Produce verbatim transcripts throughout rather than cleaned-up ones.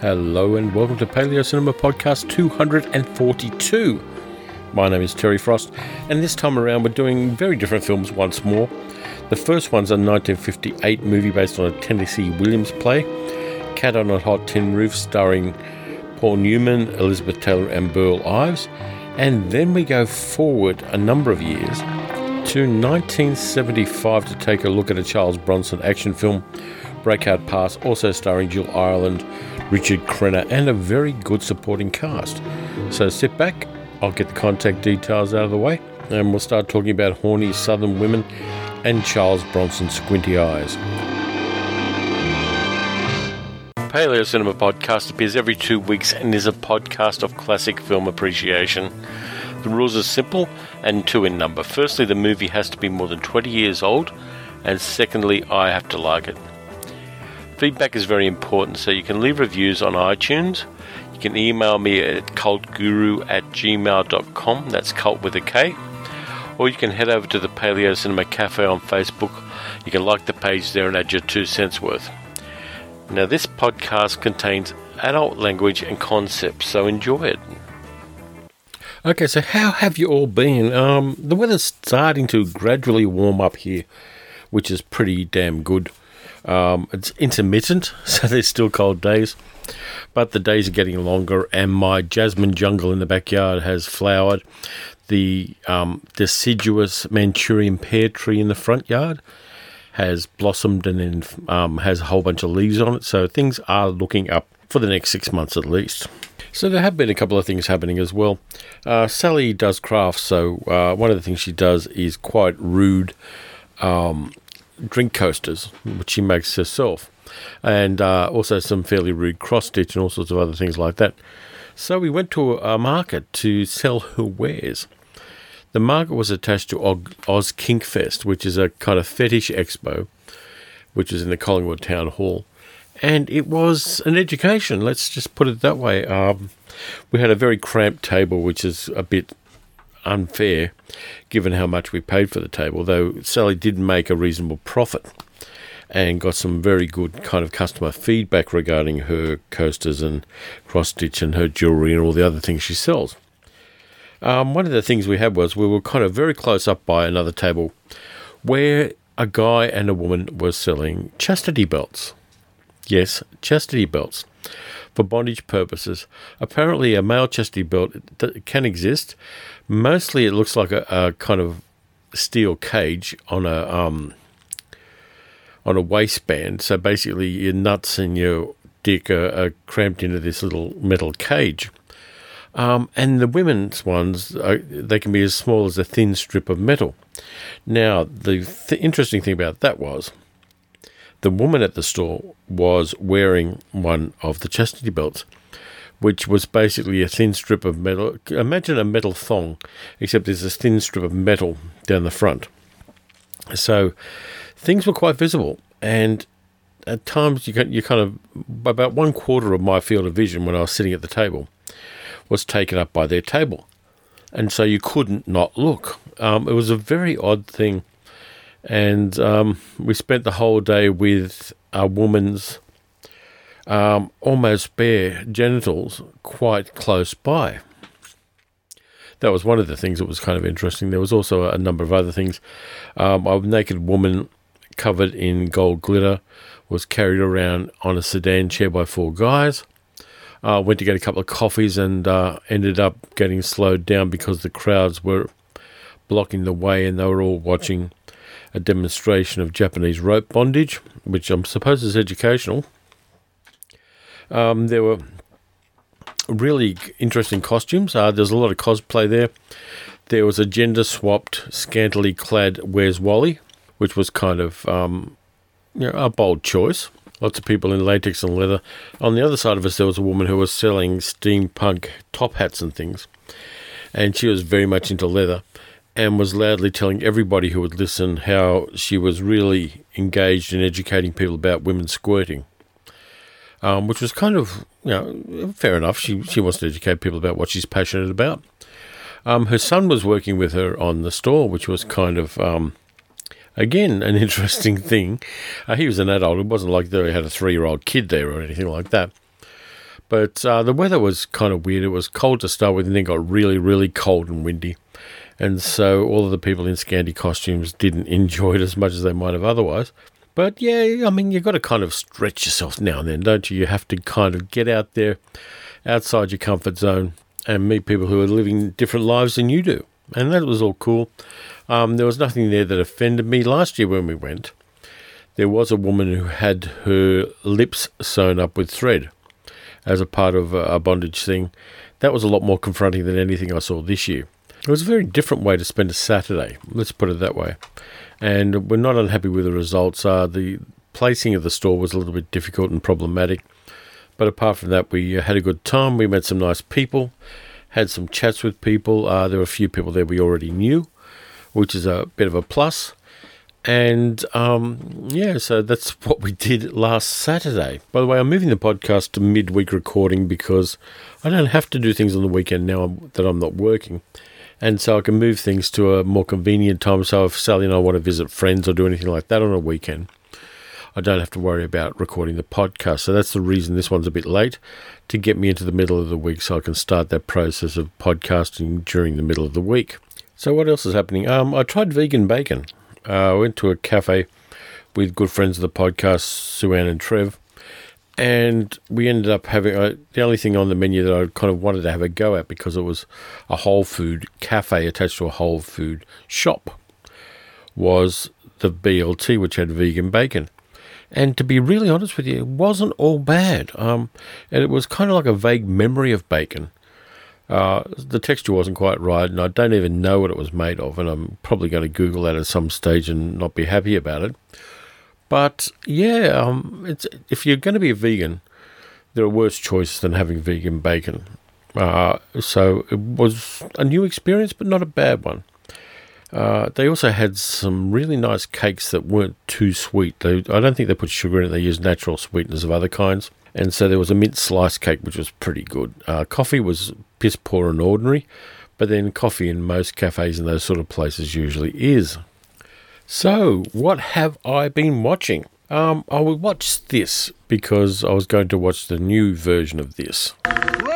Hello and welcome to Paleo Cinema Podcast two forty-two. My name is Terry Frost, and this time around we're doing very different films once more. The first one's a nineteen fifty-eight movie based on a Tennessee Williams play, Cat on a Hot Tin Roof, starring Paul Newman, Elizabeth Taylor and Burl Ives. And then we go forward a number of years to nineteen seventy-five to take a look at a Charles Bronson action film, Breakheart Pass, also starring Jill Ireland, Richard Crenna, and a very good supporting cast. So sit back, I'll get the contact details out of the way, and we'll start talking about horny southern women and Charles Bronson's squinty eyes. Paleo Cinema Podcast appears every two weeks and is a podcast of classic film appreciation. The rules are simple and two in number. Firstly, the movie has to be more than twenty years old, and secondly, I have to like it. Feedback is very important, so you can leave reviews on iTunes. You can email me at cultguru at gmail dot com, that's cult with a K, or you can head over to the Paleo Cinema Cafe on Facebook. You can like the page there and add your two cents worth. Now, this podcast contains adult language and concepts, so enjoy it. Okay, so how have you all been? Um, the weather's starting to gradually warm up here, which is pretty damn good. Um, it's intermittent, so there's still cold days, but the days are getting longer, and my jasmine jungle in the backyard has flowered. The um, deciduous Manchurian pear tree in the front yard has blossomed and then um, has a whole bunch of leaves on it, so things are looking up for the next six months at least. So there have been a couple of things happening as well. Uh, Sally does crafts, so uh, one of the things she does is quite rude um drink coasters, which she makes herself, and uh, also some fairly rude cross-stitch and all sorts of other things like that. So we went to a market to sell her wares. The market was attached to Oz Kinkfest, which is a kind of fetish expo, which is in the Collingwood Town Hall, and it was an education, let's just put it that way. Um, we had a very cramped table, which is a bit unfair given how much we paid for the table, though Sally did make a reasonable profit and got some very good kind of customer feedback regarding her coasters and cross-stitch and her jewellery and all the other things she sells. Um, one of the things we had was we were kind of very close up by another table where a guy and a woman were selling chastity belts. Yes, chastity belts. For bondage purposes. Apparently a male chastity belt can exist. Mostly it looks like a, a kind of steel cage on a um, on a waistband. So basically your nuts and your dick are, are cramped into this little metal cage. Um, and the women's ones, are, they can be as small as a thin strip of metal. Now, the th- interesting thing about that was the woman at the store was wearing one of the chastity belts, which was basically a thin strip of metal. Imagine a metal thong, except there's this thin strip of metal down the front. So things were quite visible, and at times you you kind of, about one quarter of my field of vision when I was sitting at the table was taken up by their table. And so you couldn't not look. Um, it was a very odd thing. And um, we spent the whole day with a woman's um, almost bare genitals quite close by. That was one of the things that was kind of interesting. There was also a number of other things. Um, a naked woman covered in gold glitter was carried around on a sedan chair by four guys. Uh, went to get a couple of coffees and uh, ended up getting slowed down because the crowds were blocking the way and they were all watching a demonstration of Japanese rope bondage, which I'm suppose is educational. Um, there were really interesting costumes. Uh, there's a lot of cosplay there. There was a gender-swapped, scantily clad Where's Wally, which was kind of um, you know, a bold choice. Lots of people in latex and leather. On the other side of us, there was a woman who was selling steampunk top hats and things, and she was very much into leather, and was loudly telling everybody who would listen how she was really engaged in educating people about women squirting, um, which was kind of you know, fair enough. She she wants to educate people about what she's passionate about. Um, her son was working with her on the store, which was kind of, um, again, an interesting thing. Uh, he was an adult. It wasn't like they had a three-year-old kid there or anything like that. But uh, the weather was kind of weird. It was cold to start with, and then got really, really cold and windy. And so all of the people in Scandi costumes didn't enjoy it as much as they might have otherwise. But, yeah, I mean, you've got to kind of stretch yourself now and then, don't you? You have to kind of get out there outside your comfort zone and meet people who are living different lives than you do. And that was all cool. Um, there was nothing there that offended me. Last year when we went, there was a woman who had her lips sewn up with thread as a part of a bondage thing. That was a lot more confronting than anything I saw this year. It was a very different way to spend a Saturday, let's put it that way. And we're not unhappy with the results. Uh, the placing of the store was a little bit difficult and problematic. But apart from that, we had a good time. We met some nice people, had some chats with people. Uh, there were a few people there we already knew, which is a bit of a plus. And, um, yeah, so that's what we did last Saturday. By the way, I'm moving the podcast to midweek recording because I don't have to do things on the weekend now that I'm not working. And so I can move things to a more convenient time. So if Sally and I want to visit friends or do anything like that on a weekend, I don't have to worry about recording the podcast. So that's the reason this one's a bit late, to get me into the middle of the week so I can start that process of podcasting during the middle of the week. So what else is happening? Um, I tried vegan bacon. Uh, I went to a cafe with good friends of the podcast, Sue Ann and Trev, and we ended up having uh, the only thing on the menu that I kind of wanted to have a go at, because it was a whole food cafe attached to a whole food shop, was the B L T, which had vegan bacon. And to be really honest with you, it wasn't all bad. Um, and it was kind of like a vague memory of bacon. Uh, the texture wasn't quite right, and I don't even know what it was made of, and I'm probably going to Google that at some stage and not be happy about it. But, yeah, um, it's, if you're going to be a vegan, there are worse choices than having vegan bacon. Uh, so it was a new experience, but not a bad one. Uh, they also had some really nice cakes that weren't too sweet. They, I don't think they put sugar in it. They used natural sweeteners of other kinds. And so there was a mint slice cake, which was pretty good. Uh, coffee was piss poor and ordinary, but then coffee in most cafes and those sort of places usually is. So what have I been watching? Um, I will watch this because I was going to watch the new version of this. Run!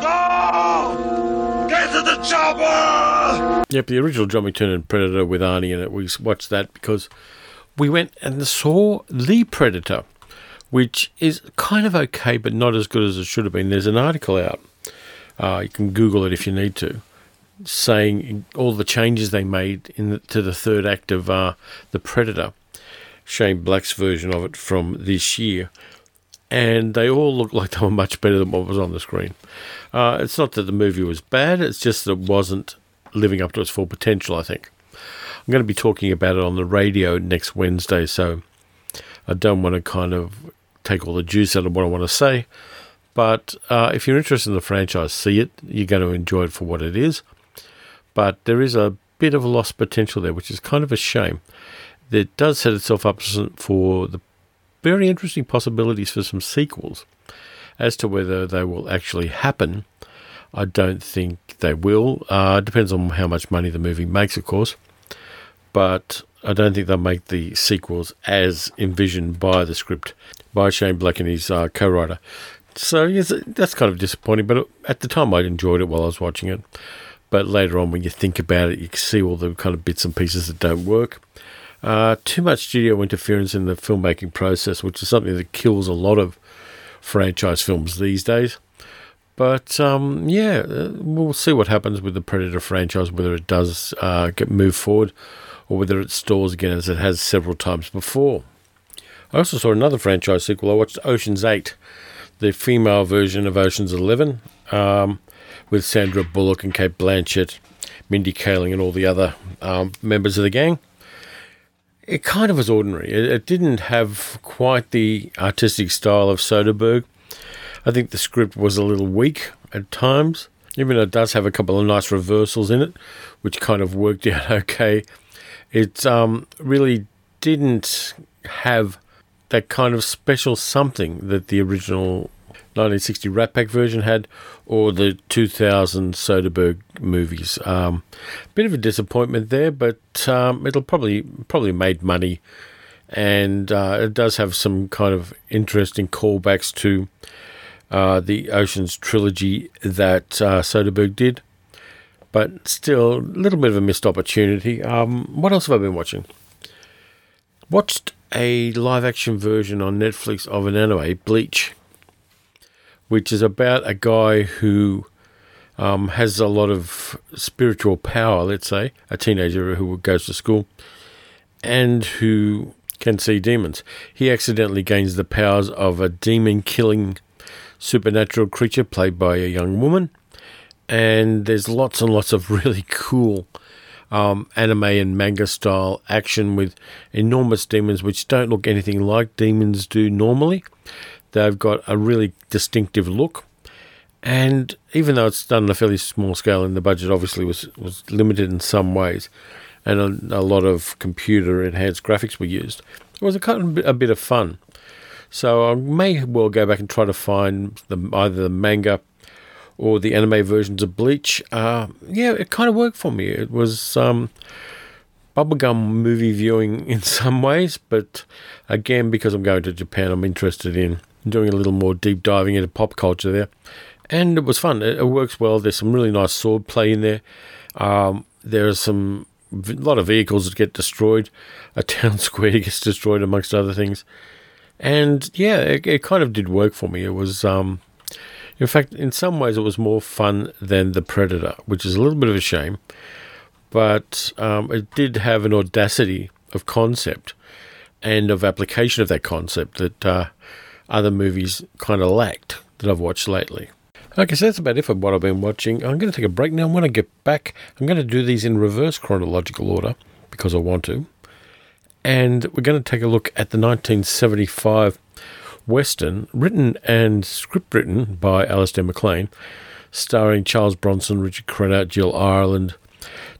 Go! Get to the chopper! Yep, the original John McTiernan Predator with Arnie in it. We watched that because we went and saw The Predator, which is kind of okay, but not as good as it should have been. There's an article out, uh, you can Google it if you need to, saying all the changes they made in the, to the third act of uh, The Predator, Shane Black's version of it from this year, and they all look like they were much better than what was on the screen. Uh, it's not that the movie was bad, it's just that it wasn't living up to its full potential, I think. I'm going to be talking about it on the radio next Wednesday, so I don't want to kind of take all the juice out of what I want to say, but uh, if you're interested in the franchise, see it. You're going to enjoy it for what it is, but there is a bit of lost potential there, which is kind of a shame. It does set itself up for the very interesting possibilities for some sequels. As to whether they will actually happen, I don't think they will. Uh, depends on how much money the movie makes, of course, but I don't think they'll make the sequels as envisioned by the script, by Shane Black and his uh, co-writer. So yes, that's kind of disappointing, but at the time I enjoyed it while I was watching it. But later on, when you think about it, you can see all the kind of bits and pieces that don't work. Uh, too much studio interference in the filmmaking process, which is something that kills a lot of franchise films these days. But, um, yeah, we'll see what happens with the Predator franchise, whether it does uh, get moved forward, or whether it stalls again as it has several times before. I also saw another franchise sequel. I watched Ocean's eight, the female version of Ocean's eleven, um, with Sandra Bullock and Kate Blanchett, Mindy Kaling and all the other um, members of the gang. It kind of was ordinary. It, it didn't have quite the artistic style of Soderbergh. I think the script was a little weak at times, even though it does have a couple of nice reversals in it, which kind of worked out okay. It um, really didn't have that kind of special something that the original nineteen sixty Rat Pack version had, or the two thousand Soderbergh movies. Um, bit of a disappointment there, but um, it'll probably probably made money, and uh, it does have some kind of interesting callbacks to uh, the Ocean's trilogy that uh, Soderbergh did. But still, a little bit of a missed opportunity. Um, what else have I been watching? Watched a live-action version on Netflix of an anime, Bleach, which is about a guy who um, has a lot of spiritual power, let's say, a teenager who goes to school and who can see demons. He accidentally gains the powers of a demon-killing supernatural creature played by a young woman. And there's lots and lots of really cool um, anime and manga-style action with enormous demons, which don't look anything like demons do normally. They've got a really distinctive look. And even though it's done on a fairly small scale, and the budget obviously was, was limited in some ways, and a, a lot of computer-enhanced graphics were used, it was a, kind of, a bit of fun. So I may well go back and try to find the, either the manga or the anime versions of Bleach. Uh, yeah, it kind of worked for me. It was um, bubblegum movie viewing in some ways, but again, because I'm going to Japan, I'm interested in doing a little more deep diving into pop culture there. And it was fun. It, it works well. There's some really nice sword play in there. Um, there are some a lot of vehicles that get destroyed. A town square gets destroyed, amongst other things. And yeah, it, it kind of did work for me. It was... Um, In fact, in some ways, it was more fun than The Predator, which is a little bit of a shame. But um, it did have an audacity of concept and of application of that concept that uh, other movies kind of lacked that I've watched lately. Okay, so that's about it for what I've been watching. I'm going to take a break now. When I get back, I'm going to do these in reverse chronological order because I want to. And we're going to take a look at the nineteen seventy-five Western, written and scriptwritten by Alistair MacLean, starring Charles Bronson, Richard Crenna, Jill Ireland,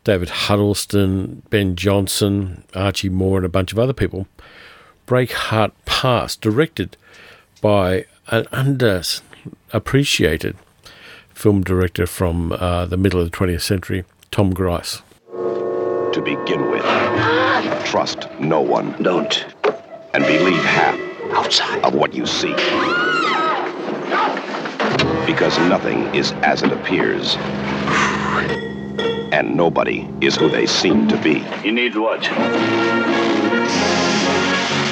David Huddleston, Ben Johnson, Archie Moore, and a bunch of other people. Breakheart Pass, directed by an underappreciated film director from uh, the middle of the twentieth century, Tom Grice. To begin with, trust no one. Don't. And believe half. Outside of what you see. Because nothing is as it appears. And nobody is who they seem to be. You need what?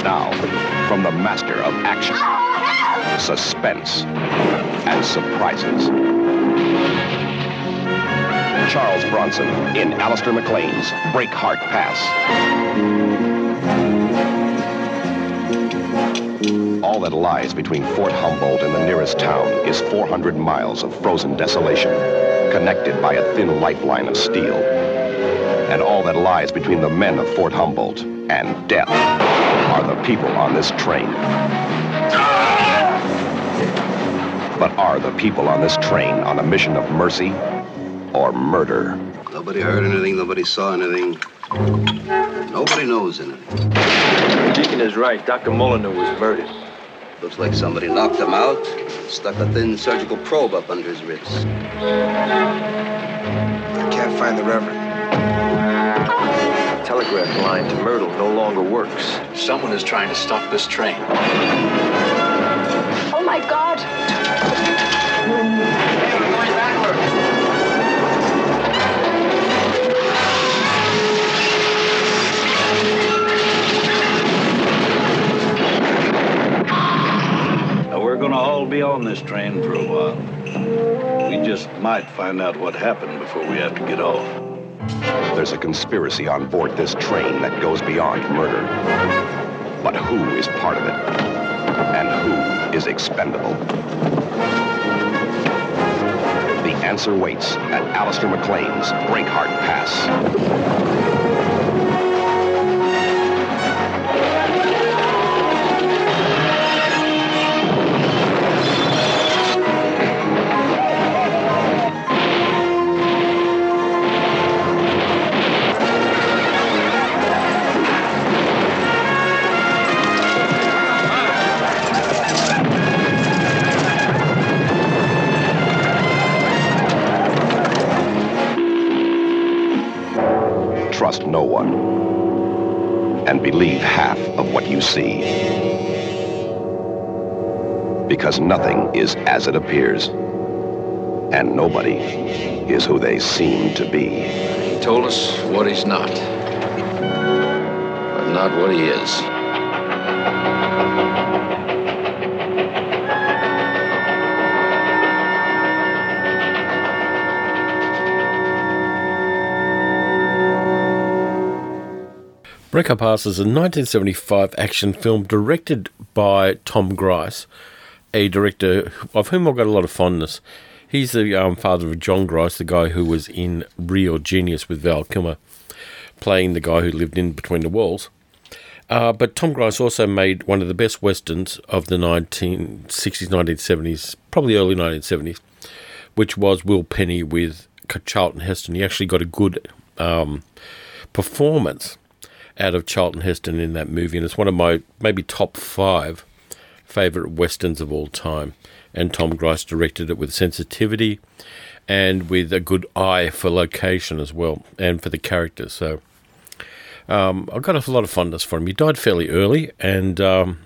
Now, from the master of action, suspense, and surprises, Charles Bronson in Alistair MacLean's Breakheart Pass. All that lies between Fort Humboldt and the nearest town is four hundred miles of frozen desolation, connected by a thin lifeline of steel. And all that lies between the men of Fort Humboldt and death are the people on this train. But are the people on this train on a mission of mercy or murder? Nobody heard anything, nobody saw anything. Nobody knows anything. Deacon is right. Doctor Mulliner was murdered. Looks like somebody knocked him out, stuck a thin surgical probe up under his ribs. I can't find the Reverend. The telegraph line to Myrtle no longer works. Someone is trying to stop this train. Oh, my God. Hey, we're going backwards. We're going to all be on this train for a while. We just might find out what happened before we have to get off. There's a conspiracy on board this train that goes beyond murder. But who is part of it? And who is expendable? The answer waits at Alistair MacLean's Breakheart Pass. trust no one and believe half of what you see. Because nothing is as it appears, and nobody is who they seem to be. He told us what he's not, but not what he is. Breakheart Pass is a nineteen seventy-five action film directed by Tom Grice, a director of whom I've got a lot of fondness. He's the um, father of John Grice, the guy who was in Real Genius with Val Kilmer, playing the guy who lived in between the walls. Uh, but Tom Grice also made one of the best westerns of the nineteen sixties, nineteen seventies, probably early nineteen seventies, which was Will Penny with Charlton Heston. He actually got a good um, performance out of Charlton Heston in that movie, and it's one of my maybe top five favourite westerns of all time, and Tom Grice directed it with sensitivity and with a good eye for location as well, and for the characters. So um, I've got a lot of fondness for him. He died fairly early, and um,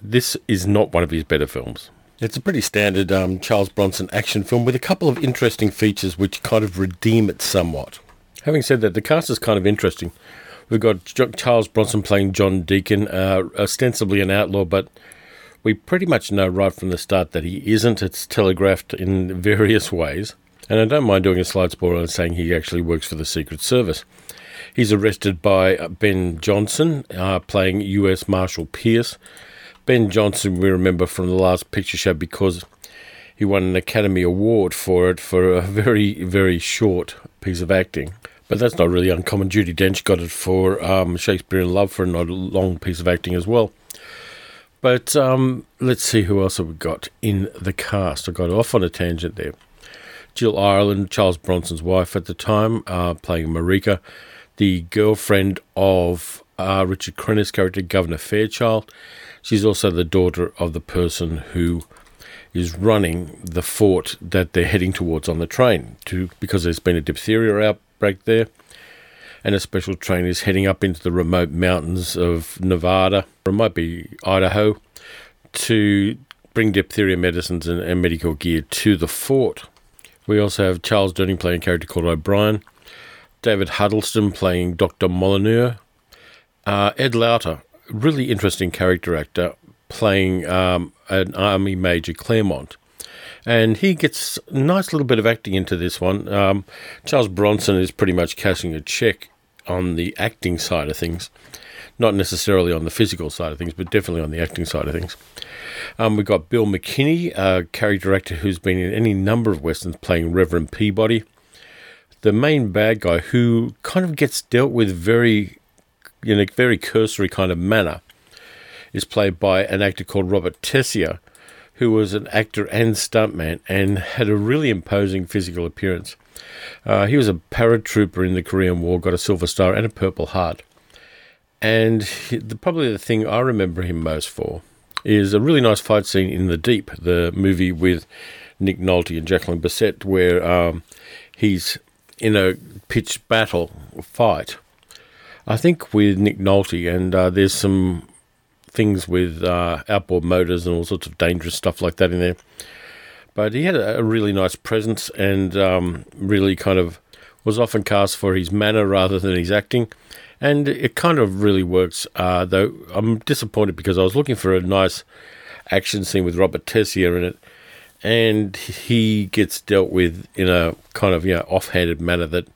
this is not one of his better films. It's a pretty standard um, Charles Bronson action film with a couple of interesting features which kind of redeem it somewhat. Having said that, the cast is kind of interesting. We've got Charles Bronson playing John Deacon, uh, ostensibly an outlaw, but we pretty much know right from the start that he isn't. It's telegraphed in various ways. And I don't mind doing a slight spoiler and saying he actually works for the Secret Service. He's arrested by Ben Johnson, uh, playing U S Marshal Pierce. Ben Johnson, we remember from the last picture show because he won an Academy Award for it for a very, very short piece of acting. But that's not really uncommon. Judi Dench got it for um, Shakespeare in Love for a long piece of acting as well. But um, let's see who else have we got in the cast. I got off on a tangent there. Jill Ireland, Charles Bronson's wife at the time, uh, playing Marika, the girlfriend of uh, Richard Crenna's character, Governor Fairchild. She's also the daughter of the person who is running the fort that they're heading towards on the train to because there's been a diphtheria outbreak there, and a special train is heading up into the remote mountains of Nevada, or it might be Idaho, to bring diphtheria medicines and, and medical gear to the fort. We also have Charles Durning playing a character called O'Brien, David Huddleston playing Doctor Molyneux, uh, Ed Lauter, really interesting character actor, playing um, an Army Major Claremont. And he gets a nice little bit of acting into this one. Um, Charles Bronson is pretty much cashing a check on the acting side of things, not necessarily on the physical side of things, but definitely on the acting side of things. Um, we've got Bill McKinney, a character actor who's been in any number of westerns, playing Reverend Peabody, the main bad guy who kind of gets dealt with very, in a very cursory kind of manner, is played by an actor called Robert Tessier, who was an actor and stuntman and had a really imposing physical appearance. Uh, he was a paratrooper in the Korean War, got a Silver Star and a Purple Heart. And he, the, probably the thing I remember him most for is a really nice fight scene in The Deep, the movie with Nick Nolte and Jacqueline Bisset, where um, he's in a pitched battle fight, I think with Nick Nolte, and uh, there's some things with uh, outboard motors and all sorts of dangerous stuff like that in there. But he had a, a really nice presence and um, really kind of was often cast for his manner rather than his acting. And it kind of really works, uh, though I'm disappointed because I was looking for a nice action scene with Robert Tessier in it, and he gets dealt with in a kind of, you know, offhanded manner that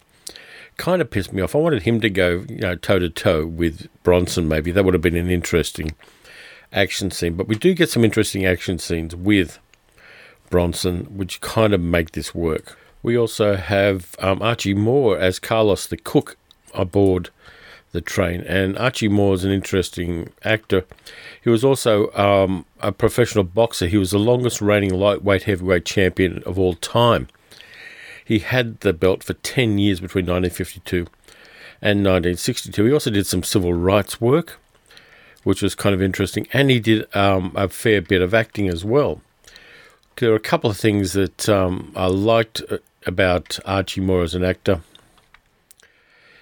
kind of pissed me off. I wanted him to go, you know, toe-to-toe with Bronson maybe. That would have been an interesting action scene. But we do get some interesting action scenes with Bronson, which kind of make this work. We also have um, Archie Moore as Carlos the cook aboard the train. And Archie Moore is an interesting actor. He was also um, a professional boxer. He was the longest reigning lightweight heavyweight champion of all time. He had the belt for ten years between nineteen fifty-two and nineteen sixty-two. He also did some civil rights work, which was kind of interesting, and he did um, a fair bit of acting as well. There are a couple of things that um, I liked about Archie Moore as an actor.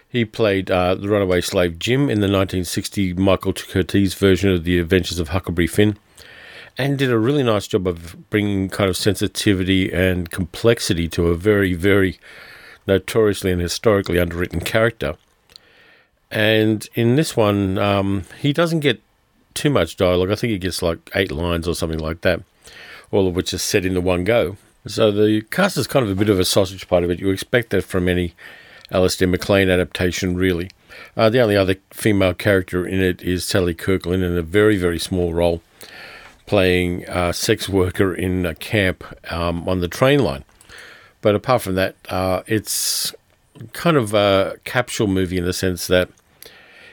He played uh, the runaway slave Jim in the nineteen sixty Michael Curtiz version of The Adventures of Huckleberry Finn, and did a really nice job of bringing kind of sensitivity and complexity to a very, very notoriously and historically underwritten character. And in this one, um, he doesn't get too much dialogue. I think he gets like eight lines or something like that, all of which is said in the one go. So the cast is kind of a bit of a sausage part of it. You expect that from any Alistair MacLean adaptation, really. Uh, the only other female character in it is Sally Kirkland in a very, very small role, playing a sex worker in a camp um, on the train line. But apart from that, uh, it's kind of a capsule movie in the sense that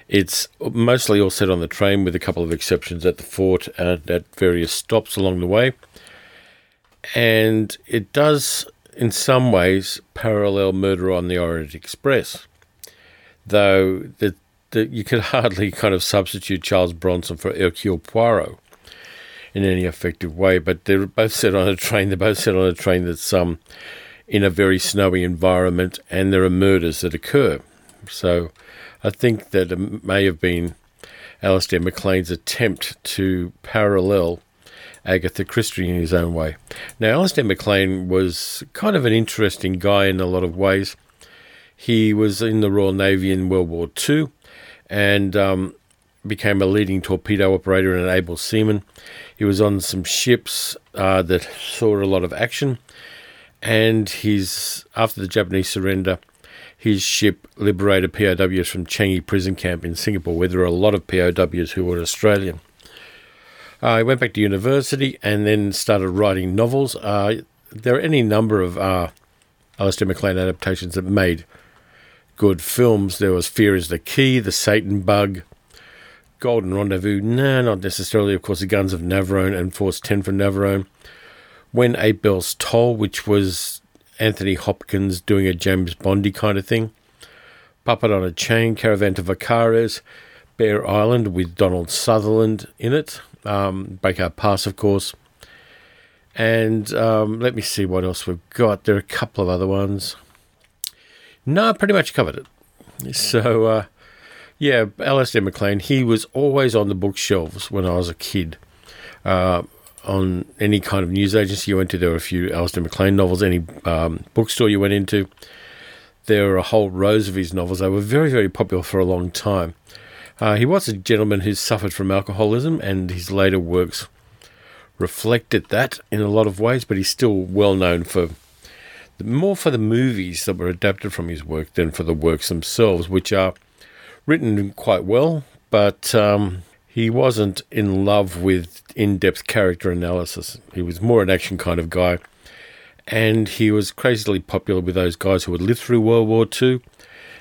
it's mostly all set on the train, with a couple of exceptions at the fort and at various stops along the way. And it does, in some ways, parallel Murder on the Orient Express, though the, the, you could hardly kind of substitute Charles Bronson for Hercule Poirot in any effective way. But they're both set on a train. They're both set on a train that's um, in a very snowy environment, and there are murders that occur. So I think that it may have been Alistair MacLean's attempt to parallel Agatha Christie in his own way. Now, Alistair MacLean was kind of an interesting guy in a lot of ways. He was in the Royal Navy in World War Two and um, became a leading torpedo operator and an able seaman. He was on some ships uh, that saw a lot of action, and his, after the Japanese surrender, his ship liberated P O Ws from Changi prison camp in Singapore, where there are a lot of P O Ws who were Australian. Uh, he went back to university and then started writing novels. Uh, there are any number of uh, Alistair MacLean adaptations that made good films. There was Fear is the Key, The Satan Bug, Golden Rendezvous. No, nah, not necessarily. Of course, The Guns of Navarone and Force ten from Navarone. When Eight Bells Toll, which was Anthony Hopkins doing a James Bondy kind of thing. Puppet on a Chain, Caravan to Vacares, Bear Island with Donald Sutherland in it. Um, Breakheart Pass, of course. And um, let me see what else we've got. There are a couple of other ones. No, pretty much covered it. So, uh, yeah, Alistair MacLean, he was always on the bookshelves when I was a kid. Uh, on any kind of news agency you went to, there were a few Alistair MacLean novels. Any um, bookstore you went into, there were a whole rows of his novels. They were very, very popular for a long time. Uh, he was a gentleman who suffered from alcoholism, and his later works reflected that in a lot of ways, but he's still well known for the, more for the movies that were adapted from his work than for the works themselves, which are written quite well, but um, he wasn't in love with in-depth character analysis. He was more an action kind of guy, and he was crazily popular with those guys who had lived through World War Two,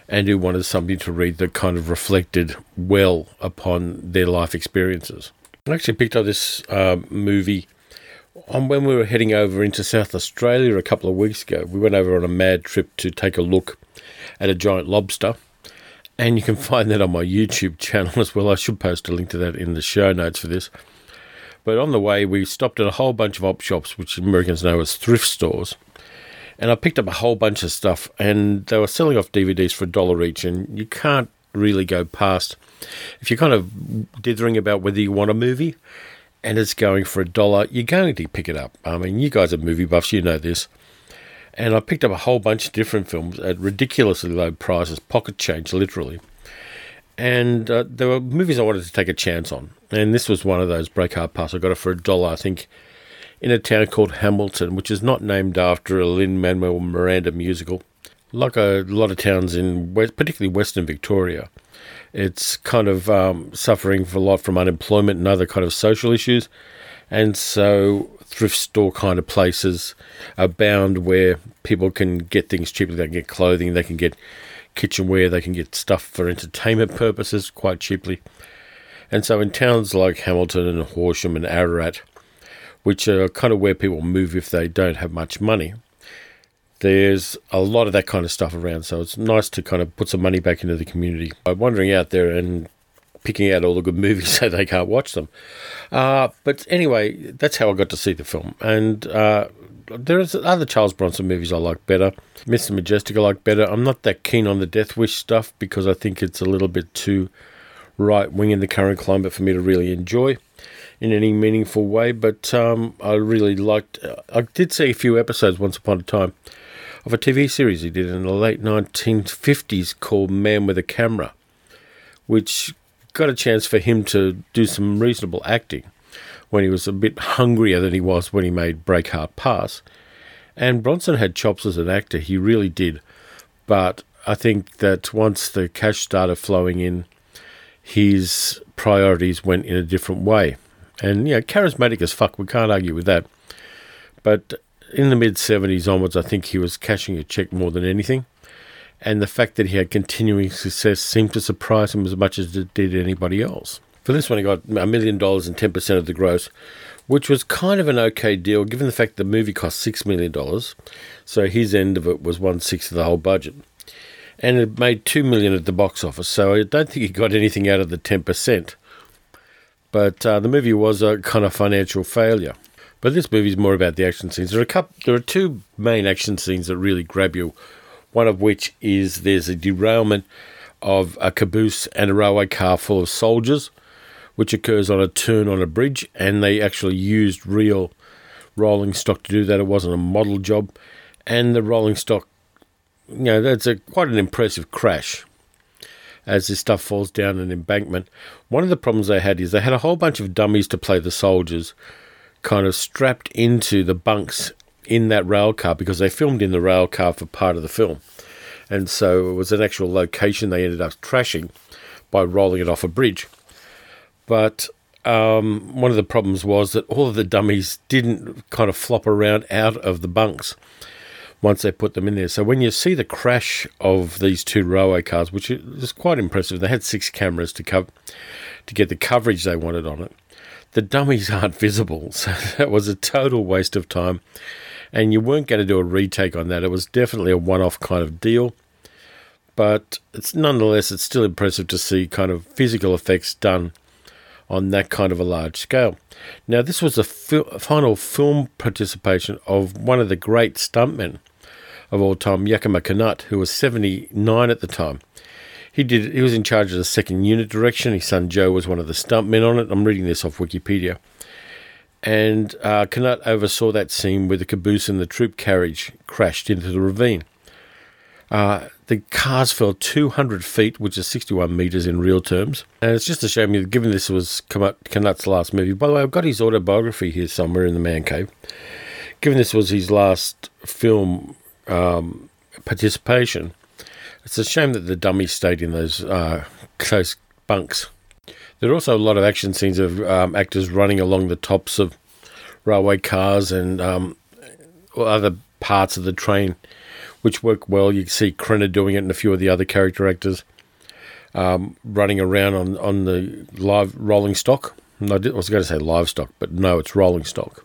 and who wanted something to read that kind of reflected well upon their life experiences. I actually picked up this uh, movie on when we were heading over into South Australia a couple of weeks ago. We went over on a mad trip to take a look at a giant lobster, and you can find that on my YouTube channel as well. I should post a link to that in the show notes for this. But on the way, we stopped at a whole bunch of op shops, which Americans know as thrift stores. And I picked up a whole bunch of stuff, and they were selling off D V Ds for a dollar each, and you can't really go past. If you're kind of dithering about whether you want a movie and it's going for a dollar, you're going to pick it up. I mean, you guys are movie buffs, you know this. And I picked up a whole bunch of different films at ridiculously low prices, pocket change, literally. And uh, there were movies I wanted to take a chance on, and this was one of those. Breakheart Pass, I got it for a dollar, I think, in a town called Hamilton, which is not named after a Lin-Manuel Miranda musical. Like a lot of towns in, West, particularly Western Victoria, it's kind of um, suffering a lot from unemployment and other kind of social issues. And so thrift store kind of places abound where people can get things cheaply. They can get clothing, they can get kitchenware, they can get stuff for entertainment purposes quite cheaply. And so in towns like Hamilton and Horsham and Ararat, which are kind of where people move if they don't have much money, there's a lot of that kind of stuff around, so it's nice to kind of put some money back into the community by wandering out there and picking out all the good movies so they can't watch them. Uh, but anyway, that's how I got to see the film, and uh, There's other Charles Bronson movies I like better. Mister Majestic I like better. I'm not that keen on the Death Wish stuff because I think it's a little bit too right-wing in the current climate for me to really enjoy in any meaningful way. But um, I really liked... I did see a few episodes once upon a time of a T V series he did in the late nineteen fifties called Man with a Camera, which got a chance for him to do some reasonable acting when he was a bit hungrier than he was when he made Breakheart Pass. And Bronson had chops as an actor, he really did. But I think that once the cash started flowing in, his priorities went in a different way. And, you know, charismatic as fuck, we can't argue with that. But in the mid-seventies onwards, I think he was cashing a check more than anything. And the fact that he had continuing success seemed to surprise him as much as it did anybody else. For this one, he got a million dollars and ten percent of the gross, which was kind of an okay deal, given the fact the movie cost six million dollars. So his end of it was one-sixth of the whole budget. And it made two million dollars at the box office, so I don't think he got anything out of the ten percent. But uh, the movie was a kind of financial failure. But this movie is more about the action scenes. There are a couple, there are two main action scenes that really grab you, one of which is there's a derailment of a caboose and a railway car full of soldiers, which occurs on a turn on a bridge, and they actually used real rolling stock to do that. It wasn't a model job. And the rolling stock, you know, that's a, quite an impressive crash as this stuff falls down an embankment. One of the problems they had is they had a whole bunch of dummies to play the soldiers kind of strapped into the bunks in that rail car because they filmed in the rail car for part of the film. And so it was an actual location they ended up trashing by rolling it off a bridge. But um, one of the problems was that all of the dummies didn't kind of flop around out of the bunks once they put them in there. So when you see the crash of these two railway cars, which is quite impressive, they had six cameras to co- to get the coverage they wanted on it, the dummies aren't visible. So that was a total waste of time. And you weren't going to do a retake on that. It was definitely a one-off kind of deal. But it's nonetheless, it's still impressive to see kind of physical effects done on that kind of a large scale. Now, this was the fil- final film participation of one of the great stuntmen of all time, Yakima Kanut, who was seventy-nine at the time. He did. He was in charge of the second unit direction. His son Joe was one of the stuntmen on it. I'm reading this off Wikipedia. And uh, Kanut oversaw that scene where the caboose and the troop carriage crashed into the ravine. Uh, the cars fell two hundred feet, which is sixty-one metres in real terms. And it's just a shame, given this was Knut's last movie. By the way, I've got his autobiography here somewhere in the man cave. Given this was his last film um, participation, it's a shame that the dummies stayed in those, uh, those bunks. There are also a lot of action scenes of um, actors running along the tops of railway cars and um, other parts of the train, which work well. You can see Crenna doing it and a few of the other character actors um, running around on, on the live rolling stock. And I, did, I was going to say livestock, but no, it's rolling stock.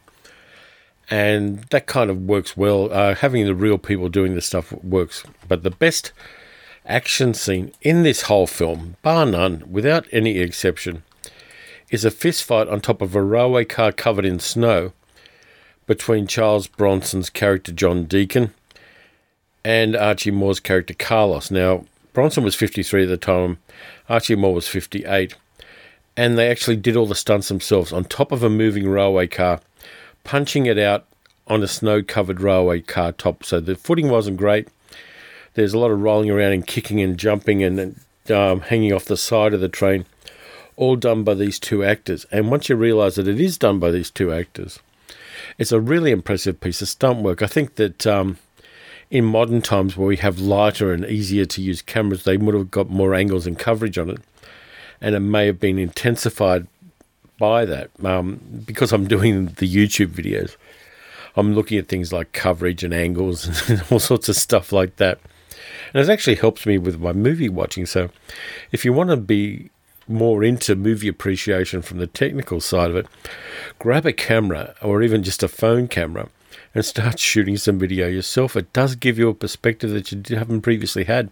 And that kind of works well. Uh, having the real people doing this stuff works. But the best action scene in this whole film, bar none, without any exception, is a fist fight on top of a railway car covered in snow between Charles Bronson's character John Deacon and Archie Moore's character, Carlos. Now, Bronson was fifty-three at the time. Archie Moore was fifty-eight. And they actually did all the stunts themselves on top of a moving railway car, punching it out on a snow-covered railway car top. So the footing wasn't great. There's a lot of rolling around and kicking and jumping and um, hanging off the side of the train, all done by these two actors. And once you realise that it is done by these two actors, it's a really impressive piece of stunt work. I think that... Um, in modern times where we have lighter and easier to use cameras, they would have got more angles and coverage on it. And it may have been intensified by that. Um, because I'm doing the YouTube videos, I'm looking at things like coverage and angles and all sorts of stuff like that. And it actually helps me with my movie watching. So if you want to be more into movie appreciation from the technical side of it, grab a camera or even just a phone camera and start shooting some video yourself. It does give you a perspective that you haven't previously had.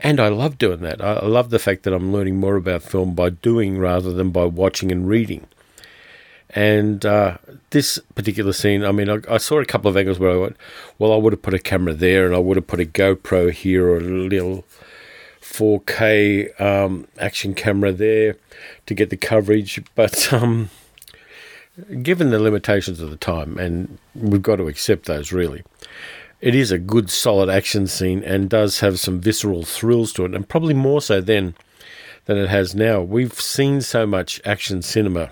And I love doing that. I love the fact that I'm learning more about film by doing rather than by watching and reading. And uh, this particular scene, I mean, I, I saw a couple of angles where I went, well, I would have put a camera there and I would have put a GoPro here or a little four K um, action camera there to get the coverage. But um, given the limitations of the time, and we've got to accept those really, it is a good solid action scene and does have some visceral thrills to it, and probably more so then than it has now. We've seen so much action cinema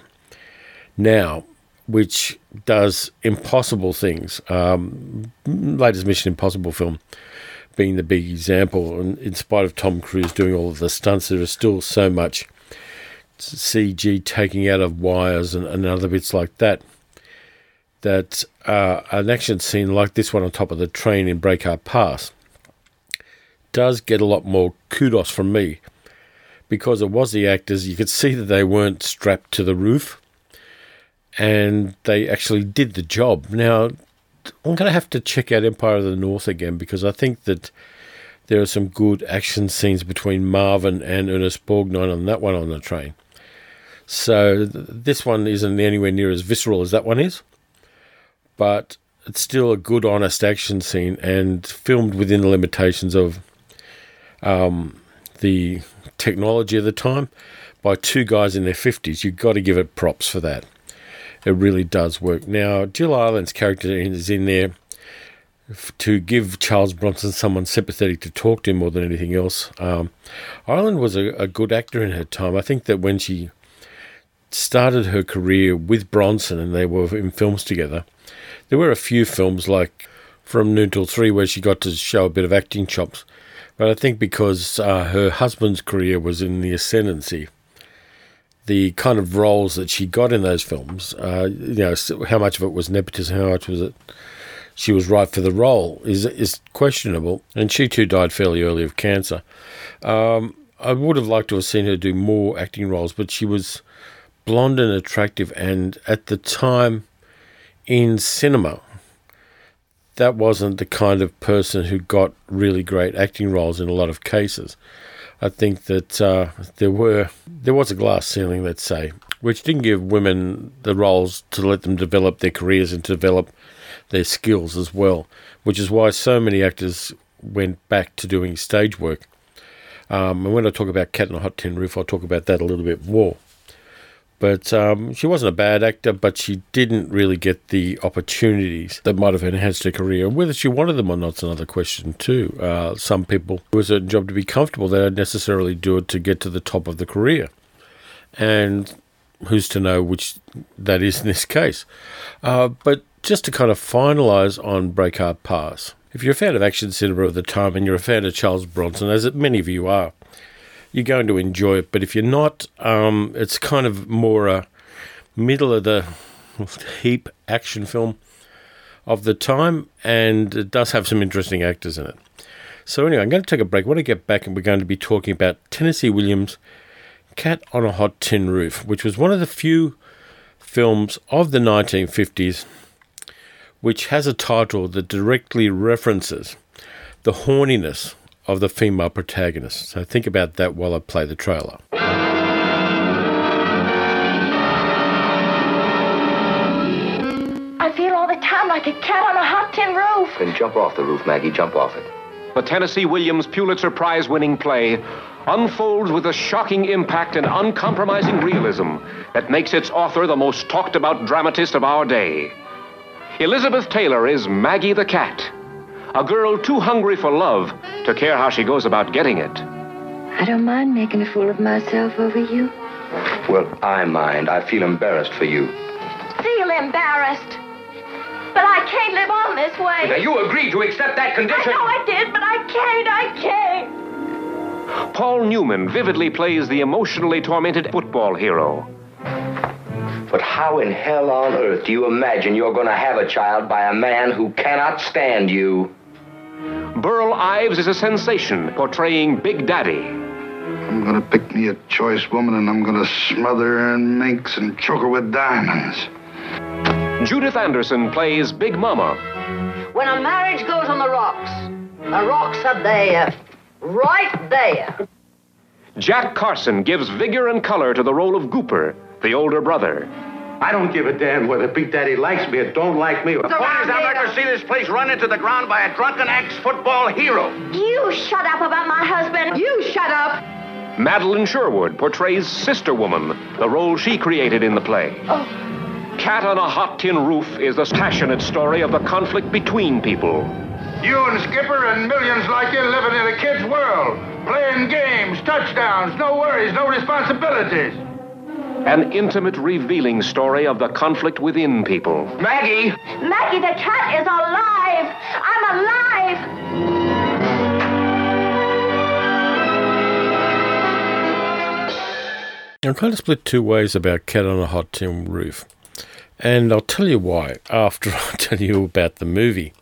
now, which does impossible things. Um, latest Mission Impossible film being the big example, and in spite of Tom Cruise doing all of the stunts, there is still so much C G taking out of wires and, and other bits like that, that uh, an action scene like this one on top of the train in Breakheart Pass does get a lot more kudos from me, because it was the actors. You could see that they weren't strapped to the roof, and they actually did the job. Now, I'm going to have to check out Empire of the North again, because I think that there are some good action scenes between Marvin and Ernest Borgnine on that one on the train. So this one isn't anywhere near as visceral as that one is, but it's still a good, honest action scene and filmed within the limitations of um, the technology of the time by two guys in their fifties. You've got to give it props for that. It really does work. Now, Jill Ireland's character is in there to give Charles Bronson someone sympathetic to talk to more than anything else. Um, Ireland was a, a good actor in her time. I think that when she started her career with Bronson and they were in films together, there were a few films like From Noon Till Three where she got to show a bit of acting chops. But I think because uh, her husband's career was in the ascendancy, the kind of roles that she got in those films, uh, you know, how much of it was nepotism, how much was it she was right for the role, is is questionable. And she too died fairly early of cancer. Um, I would have liked to have seen her do more acting roles, but she was blonde and attractive, and at the time in cinema, that wasn't the kind of person who got really great acting roles in a lot of cases. I think that uh, there were there was a glass ceiling, let's say, which didn't give women the roles to let them develop their careers and to develop their skills as well, which is why so many actors went back to doing stage work. Um, and when I talk about Cat on a Hot Tin Roof, I'll talk about that a little bit more. But um, she wasn't a bad actor, but she didn't really get the opportunities that might have enhanced her career. Whether she wanted them or not is another question too. Uh, some people, it was a job to be comfortable. They don't necessarily do it to get to the top of the career. And who's to know which that is in this case. Uh, but just to kind of finalise on Breakheart Pass, if you're a fan of action cinema at the time and you're a fan of Charles Bronson, as many of you are, you're going to enjoy it. But if you're not, um, it's kind of more a middle-of-the-heap action film of the time, and it does have some interesting actors in it. So anyway, I'm going to take a break. When I get back, and we're going to be talking about Tennessee Williams' Cat on a Hot Tin Roof, which was one of the few films of the nineteen fifties which has a title that directly references the horniness of the female protagonist. So think about that while I play the trailer. I feel all the time like a cat on a hot tin roof. Then jump off the roof, Maggie, jump off it. The Tennessee Williams Pulitzer Prize-winning play unfolds with a shocking impact and uncompromising realism that makes its author the most talked-about dramatist of our day. Elizabeth Taylor is Maggie the Cat, a girl too hungry for love to care how she goes about getting it. I don't mind making a fool of myself over you. Well, I mind. I feel embarrassed for you. Feel embarrassed? But I can't live on this way. Now, you agreed to accept that condition. I know I did, but I can't. I can't. Paul Newman vividly plays the emotionally tormented football hero. But how in hell on earth do you imagine you're going to have a child by a man who cannot stand you? Burl Ives is a sensation, portraying Big Daddy. I'm gonna pick me a choice woman, and I'm gonna smother her in minks and choke her with diamonds. Judith Anderson plays Big Mama. When a marriage goes on the rocks, the rocks are there, right there. Jack Carson gives vigor and color to the role of Gooper, the older brother. I don't give a damn whether Big Daddy likes me or don't like me. The point is, I'm not going to see this place run into the ground by a drunken ex-football hero. You shut up about my husband. You shut up. Madeline Sherwood portrays Sister Woman, the role she created in the play. Oh. Cat on a Hot Tin Roof is the passionate story of the conflict between people. You and Skipper and millions like you living in a kid's world. Playing games, touchdowns, no worries, no responsibilities. An intimate, revealing story of the conflict within people. Maggie! Maggie, the cat is alive! I'm alive! I'm kind of split two ways about Cat on a Hot Tin Roof. And I'll tell you why after I tell you about the movie.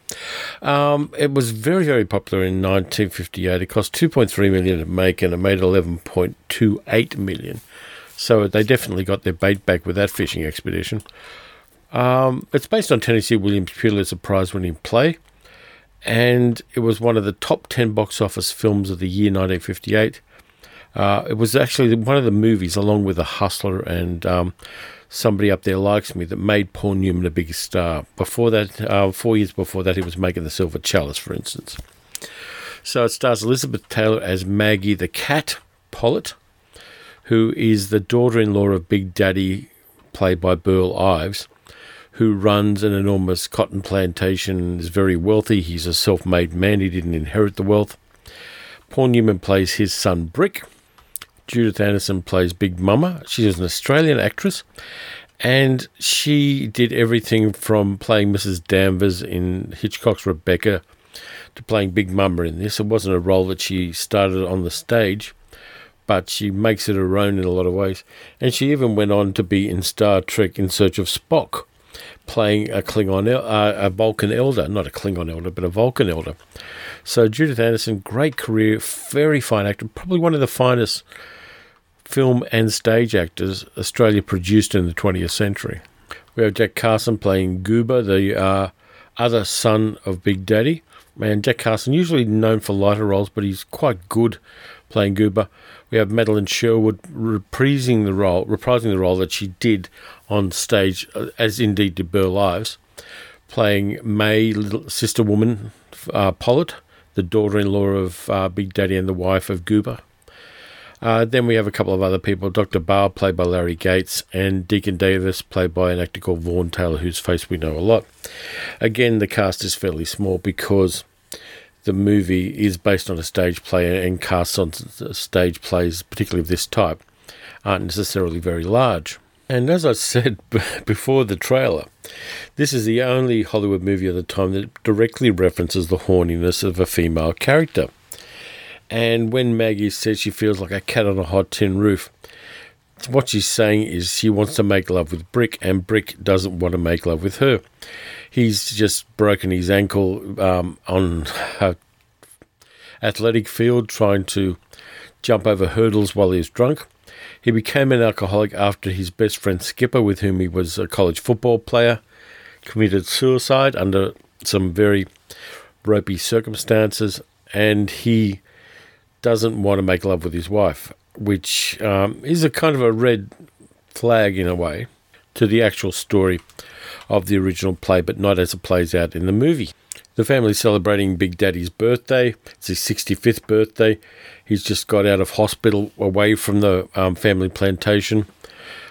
Um, it was very, very popular in nineteen fifty-eight. It cost two point three million dollars to make, and it made eleven point two eight million dollars. So they definitely got their bait back with that fishing expedition. Um, it's based on Tennessee Williams' Pulitzer Prize-winning play, and it was one of the top ten box office films of the year nineteen fifty-eight. Uh, it was actually one of the movies, along with The Hustler and um, Somebody Up There Likes Me, that made Paul Newman a big star. Before that, uh, four years before that, he was making The Silver Chalice, for instance. So it stars Elizabeth Taylor as Maggie the Cat Pollitt, who is the daughter-in-law of Big Daddy, played by Burl Ives, who runs an enormous cotton plantation and is very wealthy. He's a self-made man. He didn't inherit the wealth. Paul Newman plays his son, Brick. Judith Anderson plays Big Mama. She's an Australian actress, and she did everything from playing Missus Danvers in Hitchcock's Rebecca to playing Big Mama in this. It wasn't a role that she started on the stage, but she makes it her own in a lot of ways. And she even went on to be in Star Trek In Search of Spock, playing a Klingon, uh, a Vulcan elder, not a Klingon elder, but a Vulcan elder. So Judith Anderson, great career, very fine actor, probably one of the finest film and stage actors Australia produced in the twentieth century. We have Jack Carson playing Goober, the uh, other son of Big Daddy. And Jack Carson, usually known for lighter roles, but he's quite good playing Goober. We have Madeline Sherwood reprising the role, reprising the role that she did on stage, as indeed did Burl Ives, playing May, little Sister Woman uh, Pollitt, the daughter-in-law of uh, Big Daddy and the wife of Goober. Uh, then we have a couple of other people, Doctor Barr, played by Larry Gates, and Deacon Davis, played by an actor called Vaughn Taylor, whose face we know a lot. Again, the cast is fairly small because the movie is based on a stage play, and casts on stage plays, particularly of this type, aren't necessarily very large. And as I said b- before the trailer, this is the only Hollywood movie at the time that directly references the horniness of a female character. And when Maggie says she feels like a cat on a hot tin roof, what she's saying is she wants to make love with Brick, and Brick doesn't want to make love with her. He's just broken his ankle um, on an athletic field trying to jump over hurdles while he was drunk. He became an alcoholic after his best friend Skipper, with whom he was a college football player, committed suicide under some very ropey circumstances, and he doesn't want to make love with his wife, which um, is a kind of a red flag in a way to the actual story of the original play, but not as it plays out in the movie. The family's celebrating Big Daddy's birthday. It's his sixty-fifth birthday. He's just got out of hospital away from the um, family plantation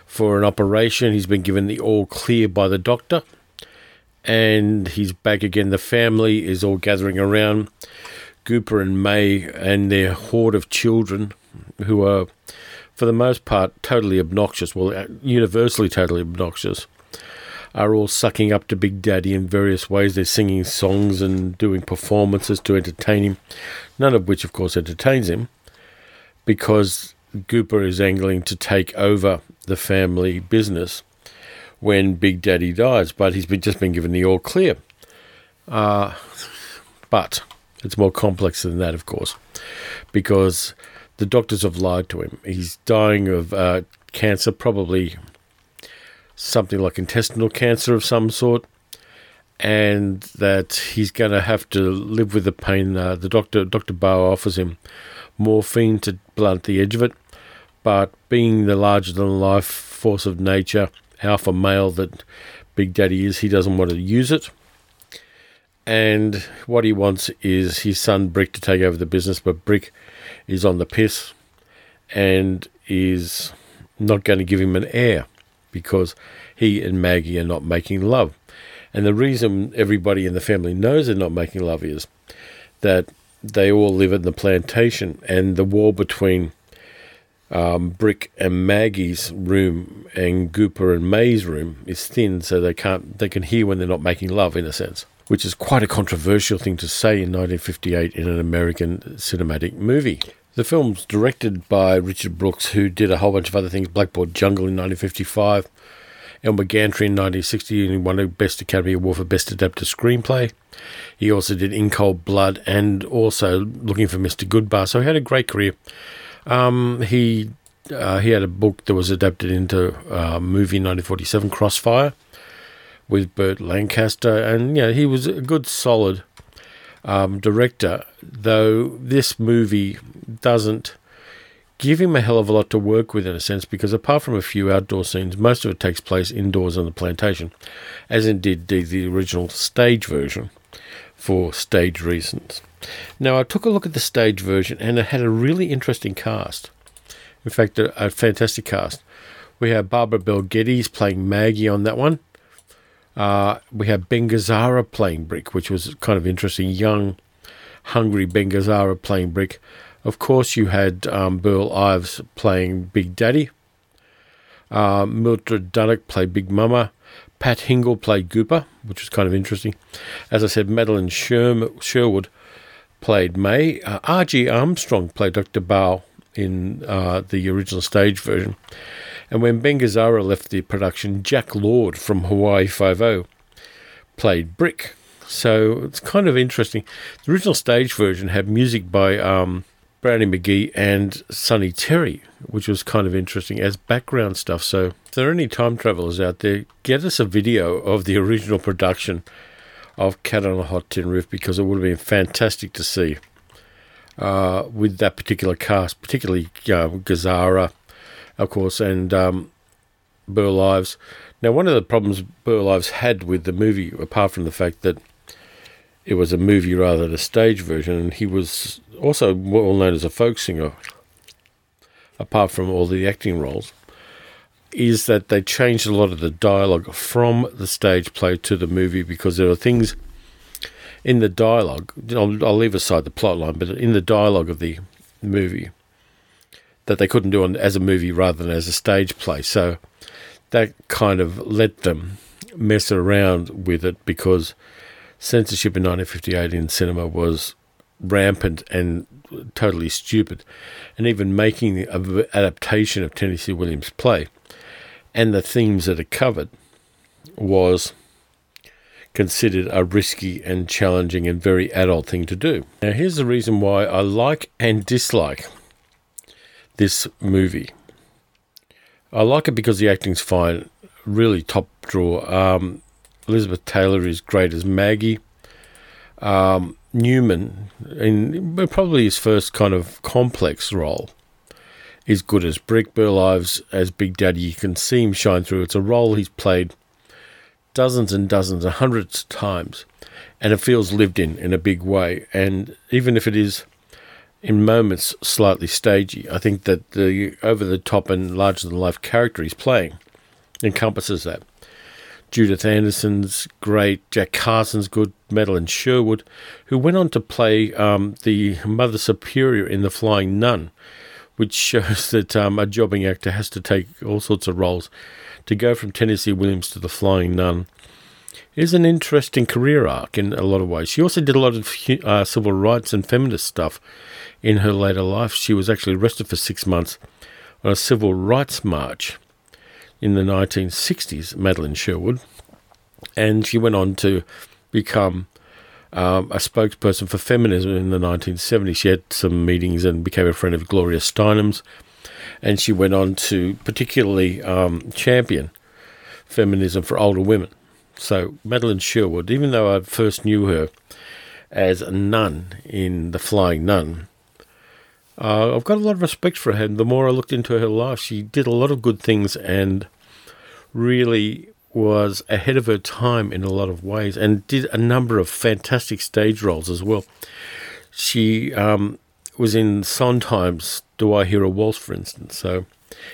for an operation. He's been given the all clear by the doctor, and he's back again. The family is all gathering around. Gooper and May and their horde of children, who are, for the most part, totally obnoxious, well, universally totally obnoxious, are all sucking up to Big Daddy in various ways. They're singing songs and doing performances to entertain him, none of which, of course, entertains him, because Gooper is angling to take over the family business when Big Daddy dies, but he's been, just been given the all clear. Uh, but... It's more complex than that, of course, because the doctors have lied to him. He's dying of uh, cancer, probably something like intestinal cancer of some sort, and that he's going to have to live with the pain. Uh, the doctor, Dr. Bauer offers him morphine to blunt the edge of it, but being the larger-than-life force of nature alpha male that Big Daddy is, he doesn't want to use it. And what he wants is his son Brick to take over the business, but Brick is on the piss and is not going to give him an heir because he and Maggie are not making love. And the reason everybody in the family knows they're not making love is that they all live in the plantation, and the wall between um, Brick and Maggie's room and Gooper and May's room is thin, so they can't they can hear when they're not making love, in a sense, which is quite a controversial thing to say in nineteen fifty-eight in an American cinematic movie. The film's directed by Richard Brooks, who did a whole bunch of other things, Blackboard Jungle in nineteen fifty-five, Elmer Gantry in nineteen sixty, and he won a Best Academy Award for Best Adapted Screenplay. He also did In Cold Blood and also Looking for Mister Goodbar, so he had a great career. Um, he uh, he had a book that was adapted into a movie in nineteen forty-seven, Crossfire, with Burt Lancaster, and yeah, he was a good, solid um, director, though this movie doesn't give him a hell of a lot to work with, in a sense, because apart from a few outdoor scenes, most of it takes place indoors on the plantation, as indeed did the original stage version, for stage reasons. Now, I took a look at the stage version, and it had a really interesting cast. In fact, a, a fantastic cast. We have Barbara Bel Geddes playing Maggie on that one. Uh, we have Ben Gazzara playing Brick, which was kind of interesting. Young, hungry Ben Gazzara playing Brick. Of course, you had um, Burl Ives playing Big Daddy. Uh, Mildred Dunnock played Big Mama. Pat Hingle played Gooper, which was kind of interesting. As I said, Madeline Sherm- Sherwood played May. Uh, R G Armstrong played Doctor Bow in uh, the original stage version. And when Ben Gazzara left the production, Jack Lord from Hawaii Five-O played Brick. So it's kind of interesting. The original stage version had music by Um, Brownie McGee and Sonny Terry, which was kind of interesting as background stuff. So if there are any time travelers out there, get us a video of the original production of Cat on a Hot Tin Roof, because it would have been fantastic to see uh, with that particular cast, particularly uh, Gazzara, of course, and um, Burl Ives. Now, one of the problems Burl Ives had with the movie, apart from the fact that it was a movie rather than a stage version, and he was also well known as a folk singer, apart from all the acting roles, is that they changed a lot of the dialogue from the stage play to the movie, because there are things in the dialogue, I'll, I'll leave aside the plot line, but in the dialogue of the movie that they couldn't do on, as a movie rather than as a stage play. So that kind of let them mess around with it, because censorship in nineteen fifty-eight in cinema was rampant and totally stupid, and even making the adaptation of Tennessee Williams' play and the themes that are covered was considered a risky and challenging and very adult thing to do. Now, here's the reason why I like and dislike this movie. I like it because the acting's fine, really top drawer. Um, Elizabeth Taylor is great as Maggie. Um, Newman, in probably his first kind of complex role, is good as Brick. Burl Ives as Big Daddy, you can see him shine through. It's a role he's played dozens and dozens, hundreds of times, and it feels lived in in a big way. And even if it is, in moments, slightly stagey, I think that the over-the-top and larger-than-life character he's playing encompasses that. Judith Anderson's great, Jack Carson's good, Madeline Sherwood, who went on to play um, the Mother Superior in The Flying Nun, which shows that um, a jobbing actor has to take all sorts of roles. To go from Tennessee Williams to The Flying Nun is an interesting career arc in a lot of ways. She also did a lot of uh, civil rights and feminist stuff in her later life. She was actually arrested for six months on a civil rights march in the nineteen sixties, Madeline Sherwood, and she went on to become um, a spokesperson for feminism in the nineteen seventies. She had some meetings and became a friend of Gloria Steinem's, and she went on to particularly um, champion feminism for older women. So Madeline Sherwood, even though I first knew her as a nun in The Flying Nun, Uh, I've got a lot of respect for her, and the more I looked into her life, she did a lot of good things and really was ahead of her time in a lot of ways and did a number of fantastic stage roles as well. She um, was in Sondheim's Do I Hear a Waltz, for instance. So